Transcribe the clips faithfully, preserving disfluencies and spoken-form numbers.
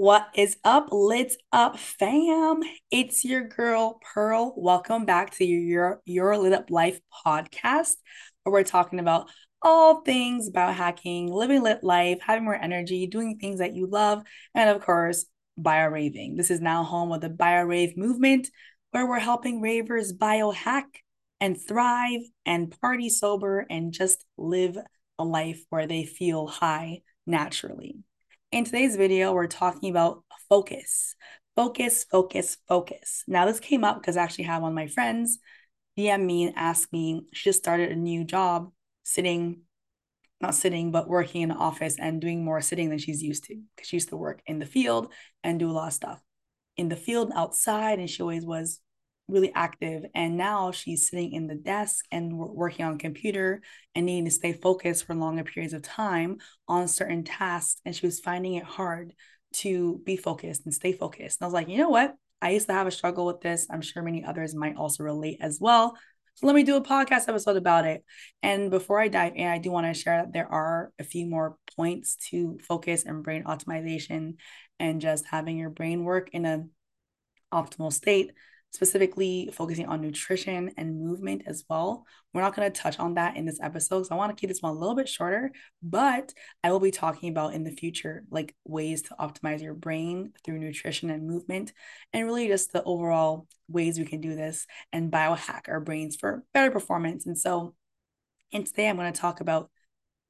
What is up? Lit up, fam. It's your girl, Pearl. Welcome back to your, your Lit Up Life podcast, where we're talking about all things about hacking, living lit life, having more energy, doing things that you love, and of course, BioRaving. This is now home of the BioRave movement, where we're helping ravers biohack and thrive and party sober and just live a life where they feel high naturally. In today's video, we're talking about focus, focus, focus, focus. Now, this came up because I actually had one of my friends D M me and asked me, she just started a new job sitting, not sitting, but working in the office and doing more sitting than she's used to, because she used to work in the field and do a lot of stuff in the field and outside, and she always was really active. And now she's sitting in the desk and working on a computer and needing to stay focused for longer periods of time on certain tasks. And she was finding it hard to be focused and stay focused. And I was like, you know what? I used to have a struggle with this. I'm sure many others might also relate as well. So let me do a podcast episode about it. And before I dive in, I do want to share that there are a few more points to focus and brain optimization and just having your brain work in an optimal state. Specifically focusing on nutrition and movement as well. We're not going to touch on that in this episode, so I want to keep this one a little bit shorter, but I will be talking about in the future, like ways to optimize your brain through nutrition and movement, and really just the overall ways we can do this and biohack our brains for better performance. And so, and today I'm going to talk about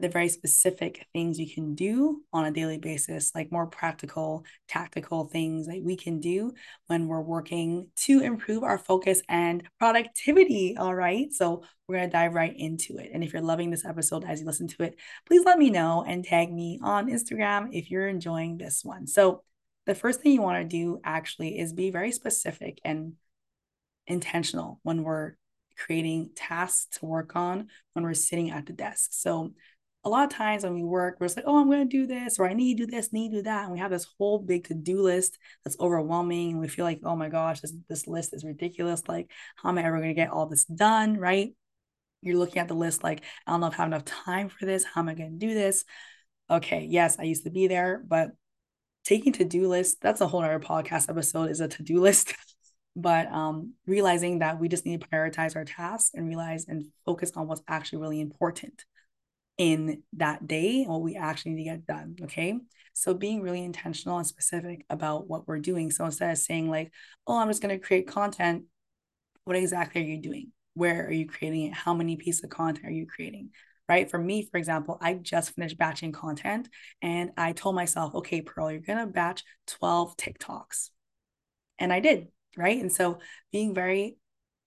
the very specific things you can do on a daily basis, like more practical, tactical things that we can do when we're working to improve our focus and productivity. All right. So we're going to dive right into it. And if you're loving this episode as you listen to it, please let me know and tag me on Instagram if you're enjoying this one. So the first thing you want to do actually is be very specific and intentional when we're creating tasks to work on when we're sitting at the desk. So a lot of times when we work, we're just like, oh, I'm going to do this, or I need to do this, need to do that. And we have this whole big to-do list that's overwhelming. And we feel like, oh my gosh, this, this list is ridiculous. Like, how am I ever going to get all this done, right? You're looking at the list like, I don't know if I have enough time for this. How am I going to do this? Okay, yes, I used to be there, but taking to-do lists, that's a whole other podcast episode, is a to-do list. But um, realizing that we just need to prioritize our tasks and realize and focus on what's actually really important in that day, what we actually need to get done. Okay. So being really intentional and specific about what we're doing. So instead of saying like, oh, I'm just going to create content. What exactly are you doing? Where are you creating it? How many pieces of content are you creating? Right. For me, for example, I just finished batching content and I told myself, okay, Pearl, you're going to batch twelve TikToks. And I did. Right. And so being very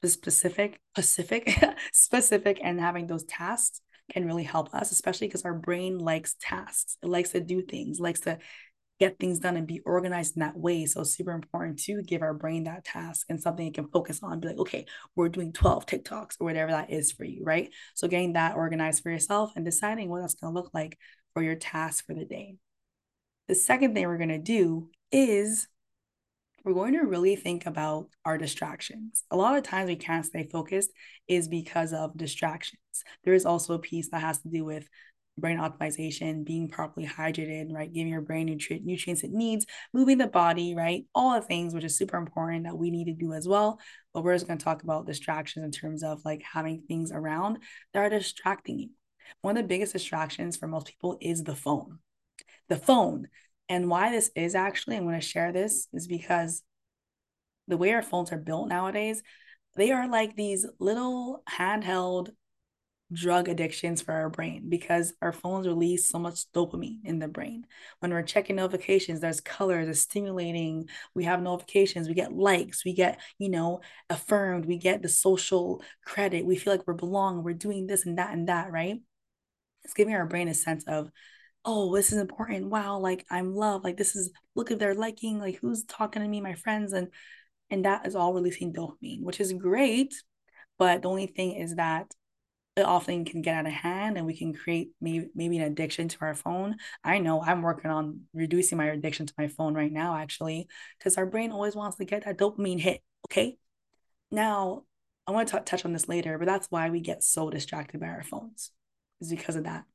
specific, specific, specific, and having those tasks can really help us, especially because our brain likes tasks. It likes to do things, likes to get things done and be organized in that way. So it's super important to give our brain that task and something it can focus on, be like, okay, we're doing twelve TikToks or whatever that is for you, right? So getting that organized for yourself and deciding what that's going to look like for your task for the day. The second thing we're going to do is we're going to really think about our distractions. A lot of times we can't stay focused is because of distractions. There is also a piece that has to do with brain optimization, being properly hydrated, right? Giving your brain nutri- nutrients it needs, moving the body, right? All the things, which is super important that we need to do as well. But we're just going to talk about distractions in terms of like having things around that are distracting you. One of the biggest distractions for most people is the phone. The phone. And why this is actually, I'm going to share this, is because the way our phones are built nowadays, they are like these little handheld drug addictions for our brain, because our phones release so much dopamine in the brain. When we're checking notifications, there's colors, it's stimulating. We have notifications, we get likes, we get, you know, affirmed, we get the social credit. We feel like we belong, we're doing this and that and that, right? It's giving our brain a sense of, oh, this is important. Wow. Like I'm loved. Like this is, look if they're liking, like who's talking to me, my friends. And, and that is all releasing dopamine, which is great. But the only thing is that it often can get out of hand and we can create maybe, maybe an addiction to our phone. I know I'm working on reducing my addiction to my phone right now, actually, because our brain always wants to get that dopamine hit. Okay. Now I want to t- touch on this later, but that's why we get so distracted by our phones, is because of that.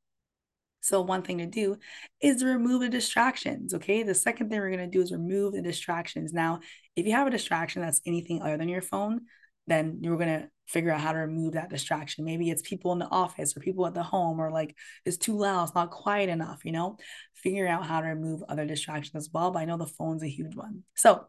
So one thing to do is remove the distractions, okay? The second thing we're going to do is remove the distractions. Now, if you have a distraction that's anything other than your phone, then you're going to figure out how to remove that distraction. Maybe it's people in the office or people at the home, or like it's too loud, it's not quiet enough, you know? Figure out how to remove other distractions as well, but I know the phone's a huge one. So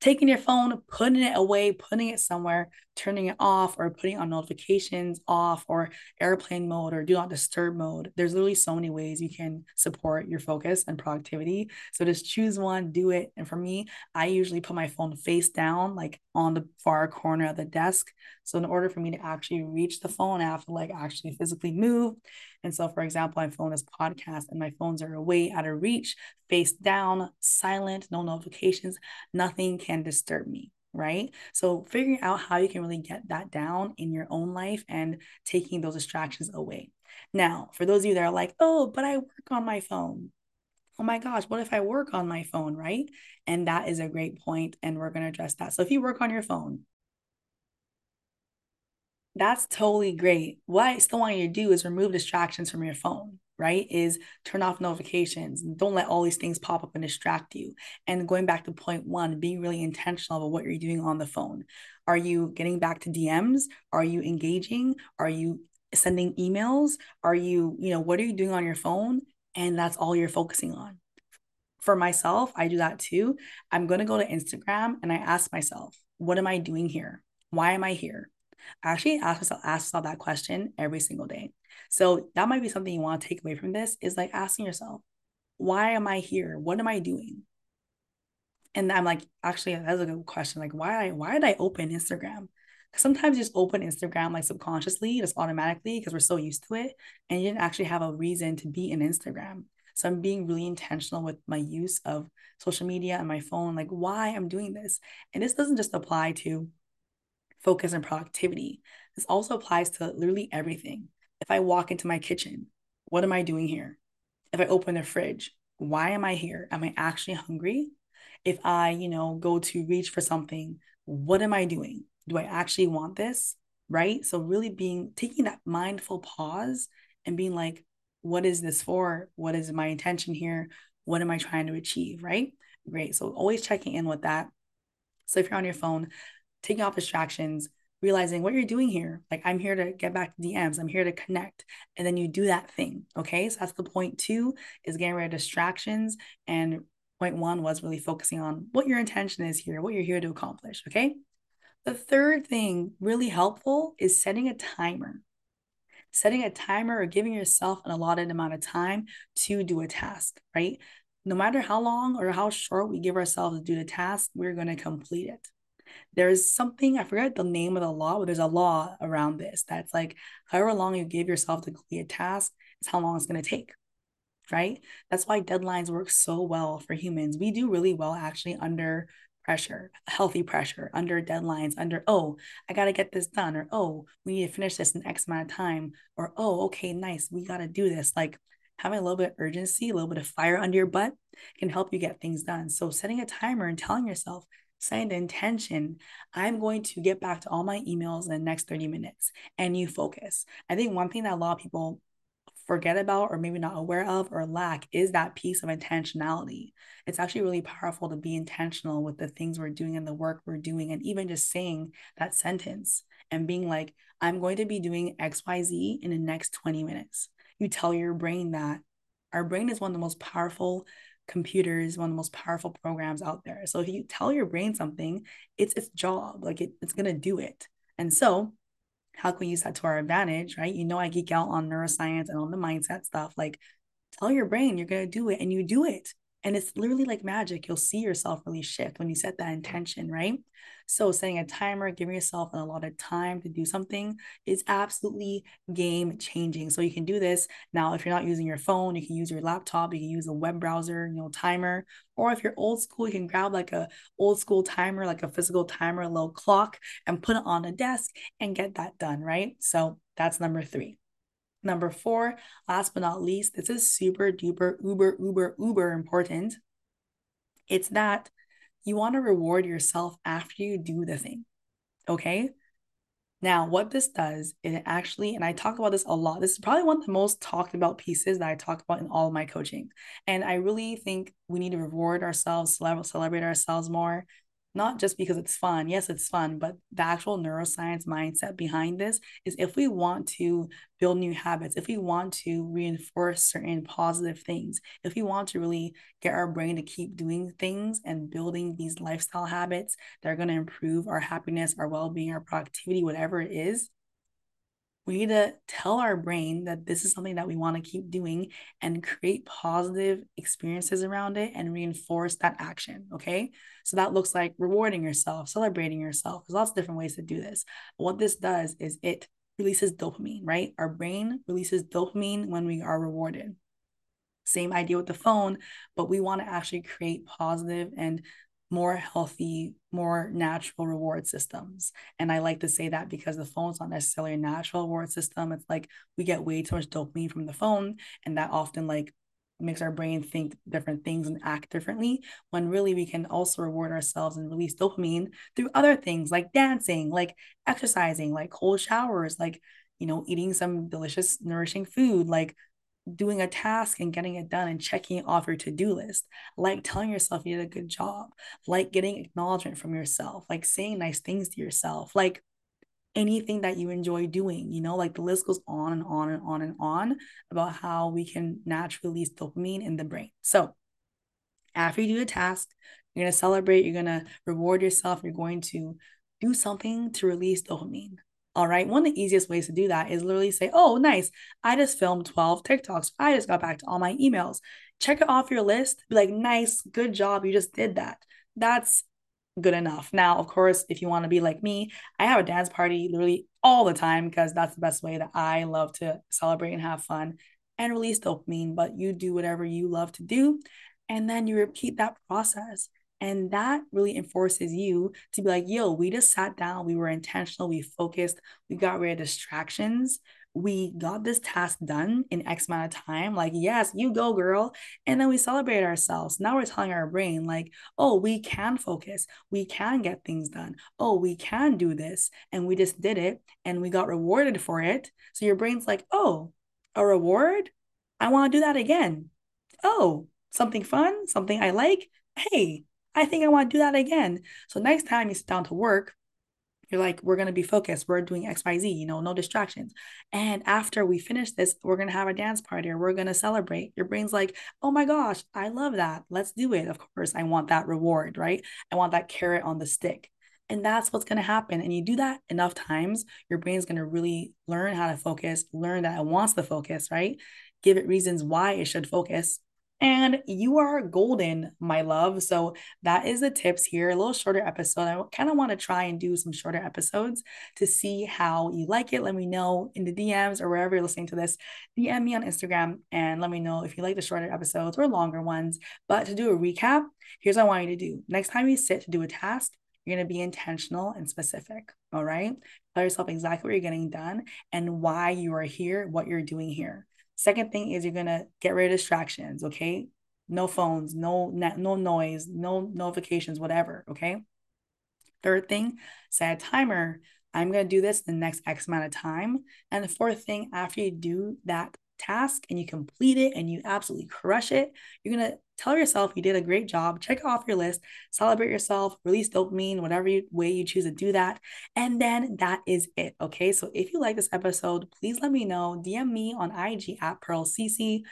taking your phone, putting it away, putting it somewhere, turning it off, or putting on notifications off, or airplane mode, or do not disturb mode. There's literally so many ways you can support your focus and productivity. So just choose one, do it. And for me, I usually put my phone face down, like on the far corner of the desk. So in order for me to actually reach the phone, I have to like actually physically move. And so, for example, my phone is podcast and my phones are away out of reach, face down, silent, no notifications, nothing can disturb me, right? So figuring out how you can really get that down in your own life and taking those distractions away. Now, for those of you that are like, oh, but I work on my phone. Oh my gosh, what if I work on my phone, right? And that is a great point, and we're going to address that. So if you work on your phone, that's totally great. What I still want you to do is remove distractions from your phone, right? Is turn off notifications and don't let all these things pop up and distract you. And going back to point one, being really intentional about what you're doing on the phone. Are you getting back to D Ms? Are you engaging? Are you sending emails? Are you, you know, what are you doing on your phone? And that's all you're focusing on. For myself, I do that too. I'm going to go to Instagram and I ask myself, what am I doing here? Why am I here? I actually ask myself, ask myself that question every single day. So that might be something you want to take away from this, is like asking yourself, why am I here? What am I doing? And I'm like, actually, that's a good question. Like, why, why did I open Instagram? Because sometimes you just open Instagram, like subconsciously, just automatically, because we're so used to it. And you didn't actually have a reason to be in Instagram. So I'm being really intentional with my use of social media and my phone, like why I'm doing this. And this doesn't just apply to focus and productivity. This also applies to literally everything. If I walk into my kitchen, what am I doing here? If I open the fridge, why am I here? Am I actually hungry? If I, you know, go to reach for something, what am I doing? Do I actually want this? Right? So really being, taking that mindful pause and being like, what is this for? What is my intention here? What am I trying to achieve? Right? Great. So always checking in with that. So if you're on your phone, taking off distractions, realizing what you're doing here. Like, I'm here to get back to D Ms. I'm here to connect. And then you do that thing. Okay. So that's the point two, is getting rid of distractions. And point one was really focusing on what your intention is here, what you're here to accomplish. Okay. The third thing really helpful is setting a timer. Setting a timer or giving yourself an allotted amount of time to do a task, right? No matter how long or how short we give ourselves to do the task, we're going to complete it. There's something, I forgot the name of the law, but there's a law around this that's like, however long you give yourself to complete a task is how long it's going to take, right? That's why deadlines work so well for humans. We do really well actually under pressure, healthy pressure, under deadlines, under, oh, I got to get this done, or, oh, we need to finish this in X amount of time, or, oh, okay, nice, we got to do this. Like, having a little bit of urgency, a little bit of fire under your butt can help you get things done. So setting a timer and telling yourself, set the intention, I'm going to get back to all my emails in the next thirty minutes, and you focus. I think one thing that a lot of people forget about, or maybe not aware of, or lack, is that piece of intentionality. It's actually really powerful to be intentional with the things we're doing and the work we're doing, and even just saying that sentence and being like, I'm going to be doing X Y Z in the next twenty minutes. You tell your brain that. Our brain is one of the most powerful computers, one of the most powerful programs out there. So if you tell your brain something, it's its job, like it, it's going to do it. And so how can we use that to our advantage, right? You know, I geek out on neuroscience and on the mindset stuff. Like, tell your brain you're going to do it, and you do it. And it's literally like magic. You'll see yourself really shift when you set that intention, right? So setting a timer, giving yourself a lot of time to do something is absolutely game changing. So you can do this. Now, if you're not using your phone, you can use your laptop, you can use a web browser, you know, timer. Or if you're old school, you can grab like a old school timer, like a physical timer, a little clock, and put it on a desk and get that done, right? So that's number three. Number four, last but not least, this is super duper, uber, uber, uber important. It's that you want to reward yourself after you do the thing, okay? Now, what this does is it actually, and I talk about this a lot, this is probably one of the most talked about pieces that I talk about in all of my coaching. And I really think we need to reward ourselves, celebrate ourselves more, not just because it's fun. Yes, it's fun, but the actual neuroscience mindset behind this is if we want to build new habits, if we want to reinforce certain positive things, if we want to really get our brain to keep doing things and building these lifestyle habits that are going to improve our happiness, our well-being, our productivity, whatever it is, we need to tell our brain that this is something that we want to keep doing and create positive experiences around it and reinforce that action, okay? So that looks like rewarding yourself, celebrating yourself. There's lots of different ways to do this. What this does is it releases dopamine, right? Our brain releases dopamine when we are rewarded. Same idea with the phone, but we want to actually create positive and more healthy, more natural reward systems. And I like to say that because the phone's not necessarily a natural reward system. It's like we get way too much dopamine from the phone, and that often like makes our brain think different things and act differently, when really we can also reward ourselves and release dopamine through other things like dancing, like exercising, like cold showers, like, you know, eating some delicious, nourishing food, like doing a task and getting it done and checking it off your to-do list, like telling yourself you did a good job, like getting acknowledgement from yourself, like saying nice things to yourself, like anything that you enjoy doing, you know, like the list goes on and on and on and on about how we can naturally release dopamine in the brain. So after you do the task, you're going to celebrate, you're going to reward yourself, you're going to do something to release dopamine. All right. One of the easiest ways to do that is literally say, oh, nice. I just filmed twelve TikToks. I just got back to all my emails. Check it off your list. Be like, nice. Good job. You just did that. That's good enough. Now, of course, if you want to be like me, I have a dance party literally all the time because that's the best way that I love to celebrate and have fun and release dopamine. But you do whatever you love to do, and then you repeat that process. And that really enforces you to be like, yo, we just sat down, we were intentional, we focused, we got rid of distractions, we got this task done in X amount of time, like, yes, you go, girl. And then we celebrate ourselves. Now we're telling our brain like, oh, we can focus, we can get things done. Oh, we can do this. And we just did it and we got rewarded for it. So your brain's like, oh, a reward? I want to do that again. Oh, something fun, something I like. Hey, I think I want to do that again. So next time you sit down to work, you're like, we're going to be focused. We're doing X, Y, Z, you know, no distractions. And after we finish this, we're going to have a dance party or we're going to celebrate. Your brain's like, oh my gosh, I love that. Let's do it. Of course, I want that reward, right? I want that carrot on the stick. And that's what's going to happen. And you do that enough times, your brain's going to really learn how to focus, learn that it wants to focus, right? Give it reasons why it should focus. And you are golden, my love. So that is the tips here. A little shorter episode. I kind of want to try and do some shorter episodes to see how you like it. Let me know in the D Ms or wherever you're listening to this. D M me on Instagram and let me know if you like the shorter episodes or longer ones. But to do a recap, here's what I want you to do. Next time you sit to do a task, you're going to be intentional and specific. All right. Tell yourself exactly what you're getting done and why you are here, what you're doing here. Second thing is you're going to get rid of distractions, okay? No phones, no no noise, no notifications, whatever, okay? Third thing, set a timer. I'm going to do this the next X amount of time. And the fourth thing, after you do that task and you complete it and you absolutely crush it, you're going to tell yourself you did a great job, check off your list, celebrate yourself, release dopamine, whatever you, way you choose to do that. And then that is it. Okay. So if you like this episode, please let me know, D M me on I G at Pearl C C.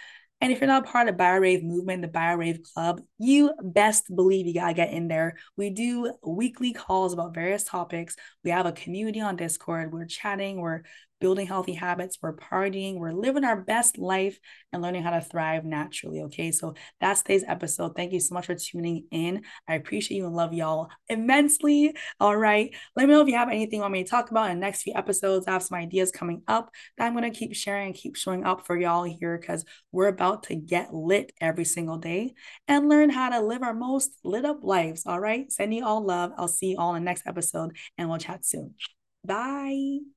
And if you're not part of the BioRave movement, the BioRave club, you best believe you gotta get in there. We do weekly calls about various topics. We have a community on Discord. We're chatting, we're building healthy habits, we're partying, we're living our best life and learning how to thrive naturally, okay? So that's today's episode. Thank you so much for tuning in. I appreciate you and love y'all immensely. All right. Let me know if you have anything you want me to talk about in the next few episodes. I have some ideas coming up that I'm going to keep sharing and keep showing up for y'all here because we're about to get lit every single day and learn how to live our most lit up lives, all right? Sending you all love. I'll see you all in the next episode and we'll chat soon. Bye.